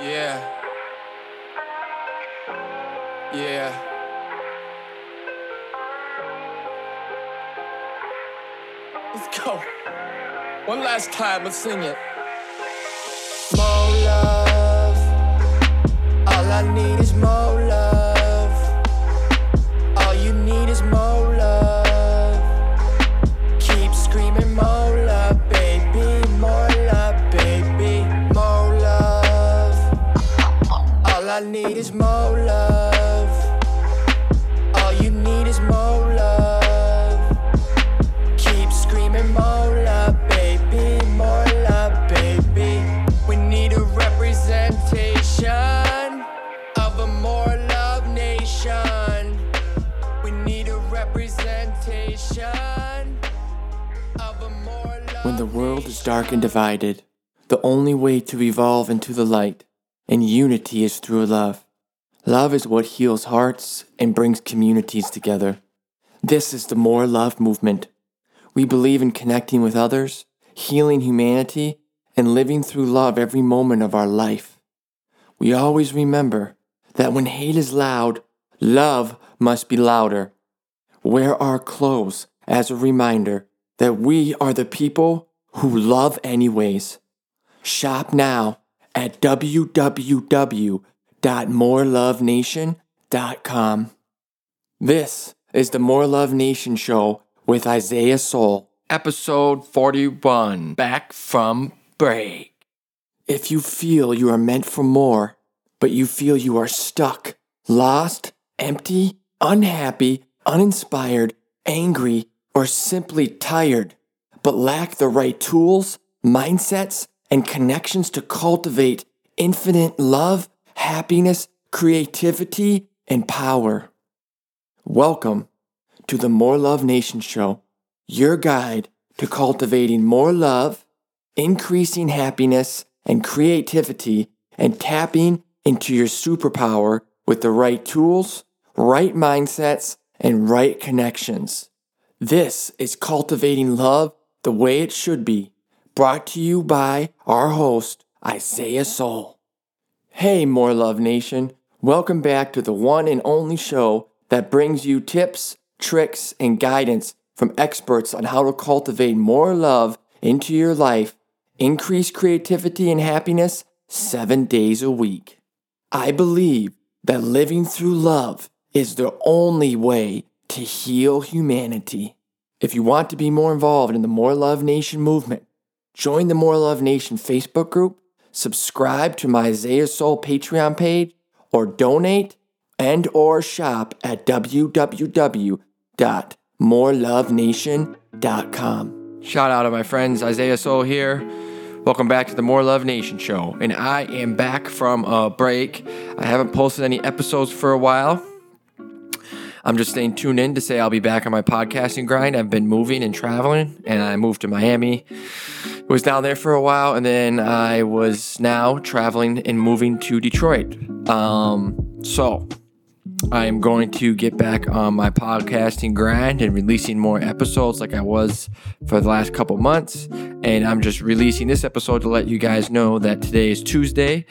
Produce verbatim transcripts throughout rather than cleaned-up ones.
Yeah. Yeah. Let's go. One last time, let's sing it. More love. All I need is more love. All you need is more love. Keep screaming more love, baby. More love, baby. More love. All I need is more love. When the world is dark and divided, the only way to evolve into the light and unity is through love. Love is what heals hearts and brings communities together. This is the More Love movement. We believe in connecting with others, healing humanity, and living through love every moment of our life. We always remember that when hate is loud, love must be louder. Wear our clothes as a reminder that we are the people who love anyways. Shop now at w w w dot more love nation dot com. This is the More Love Nation Show with Izaiah Soul. Episode forty-one, back from break. If you feel you are meant for more, but you feel you are stuck, lost, empty, unhappy, uninspired, angry, or simply tired, but lack the right tools, mindsets, and connections to cultivate infinite love, happiness, creativity, and power. Welcome to the More Love Nation Show, your guide to cultivating more love, increasing happiness and creativity, and tapping into your superpower with the right tools, right mindsets, and right connections. This is Cultivating Love the Way It Should Be, brought to you by our host, Izaiah Soul. Hey, More Love Nation. Welcome back to the one and only show that brings you tips, tricks, and guidance from experts on how to cultivate more love into your life, increase creativity and happiness seven days a week. I believe that living through love is the only way to heal humanity. If you want to be more involved in the More Love Nation movement, join the More Love Nation Facebook group, subscribe to my Izaiah Soul Patreon page, or donate and or shop at w w w dot more love nation dot com. Shout out to my friends, Izaiah Soul here. Welcome back to the More Love Nation Show, and I am back from a break. I haven't posted any episodes for a while. I'm just staying tuned in to say I'll be back on my podcasting grind. I've been moving and traveling, and I moved to Miami. Was down there for a while, and then I was now traveling and moving to Detroit. Um, so I am going to get back on my podcasting grind and releasing more episodes like I was for the last couple months. And I'm just releasing this episode to let you guys know that today is Tuesday.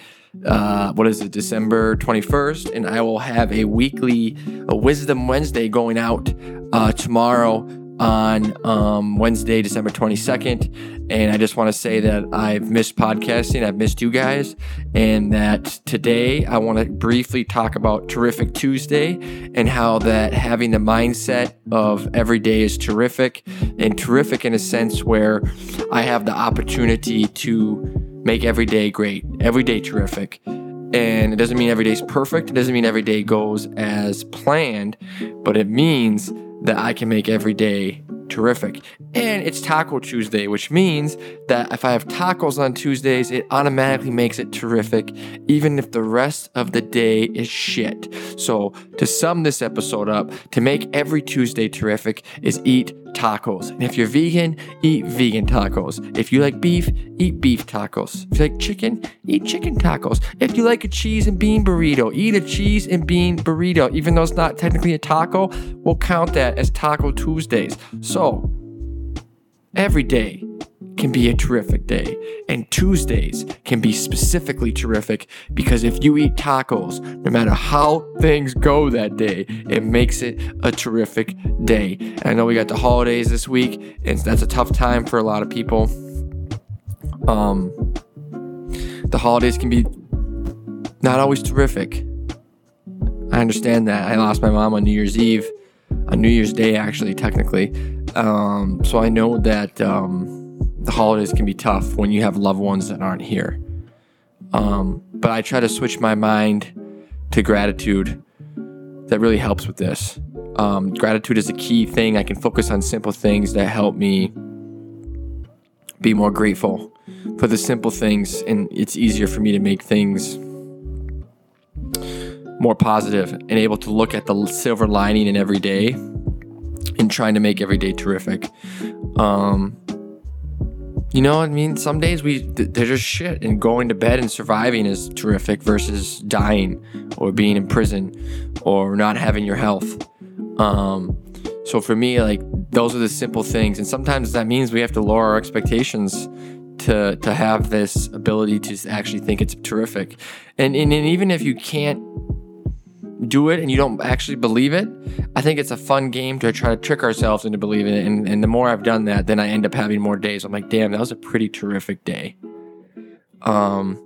Uh, what is it, December twenty-first, and I will have a weekly a Wisdom Wednesday going out uh, tomorrow on um, Wednesday, December twenty-second, and I just want to say that I've missed podcasting, I've missed you guys, and that today I want to briefly talk about Terrific Tuesday and how that having the mindset of every day is terrific, and terrific in a sense where I have the opportunity to make every day great, every day terrific. And it doesn't mean every day's perfect. It doesn't mean every day goes as planned, but it means that I can make every day terrific. And it's Taco Tuesday, which means that if I have tacos on Tuesdays, it automatically makes it terrific, even if the rest of the day is shit. So to sum this episode up, to make every Tuesday terrific is eat tacos. And if you're vegan, eat vegan tacos. If you like beef, eat beef tacos. If you like chicken, eat chicken tacos. If you like a cheese and bean burrito, eat a cheese and bean burrito. Even though it's not technically a taco, we'll count that as Taco Tuesdays. So every day can be a terrific day. And Tuesdays can be specifically terrific because if you eat tacos, no matter how things go that day, it makes it a terrific day. And I know we got the holidays this week, and that's a tough time for a lot of people. Um, the holidays can be not always terrific. I understand that. I lost my mom on New Year's Eve, on New Year's Day, actually, technically. Um, so I know that um, the holidays can be tough when you have loved ones that aren't here. Um, but I try to switch my mind to gratitude. That really helps with this. Um, gratitude is a key thing. I can focus on simple things that help me be more grateful for the simple things, and it's easier for me to make things more positive and able to look at the silver lining in every day and trying to make every day terrific. Um, you know what I mean? Some days we they're just shit, and going to bed and surviving is terrific versus dying or being in prison or not having your health. Um, so for me, like, those are the simple things. And sometimes that means we have to lower our expectations to to have this ability to actually think it's terrific. And, and, and even if you can't do it and you don't actually believe it, I think it's a fun game to try to trick ourselves into believing it. And, and the more I've done that, then I end up having more days. I'm like, damn, that was a pretty terrific day. Um,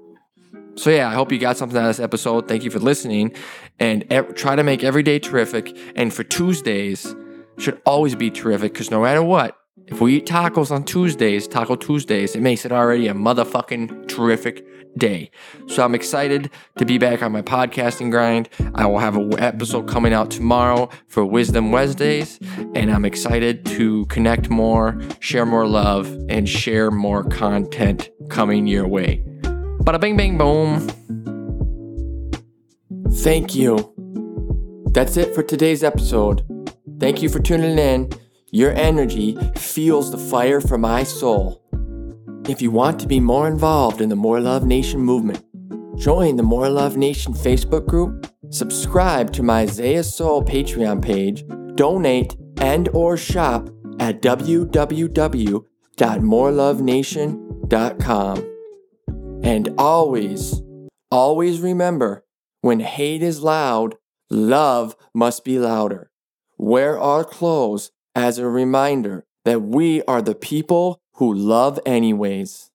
so yeah, I hope you got something out of this episode. Thank you for listening, and ev- try to make every day terrific. And for Tuesdays, should always be terrific, because no matter what, if we eat tacos on Tuesdays, Taco Tuesdays, it makes it already a motherfucking terrific day. So I'm excited to be back on my podcasting grind. I will have an episode coming out tomorrow for Wisdom Wednesdays, and I'm excited to connect more, share more love, and share more content coming your way. Bada bing bing boom. Thank you. That's it for today's episode. Thank you for tuning in. Your energy fuels the fire for my soul. If you want to be more involved in the More Love Nation movement, join the More Love Nation Facebook group, subscribe to my Izaiah Soul Patreon page, donate and or shop at w w w dot more love nation dot com. And always, always remember, when hate is loud, love must be louder. Wear our clothes as a reminder that we are the people who love anyways.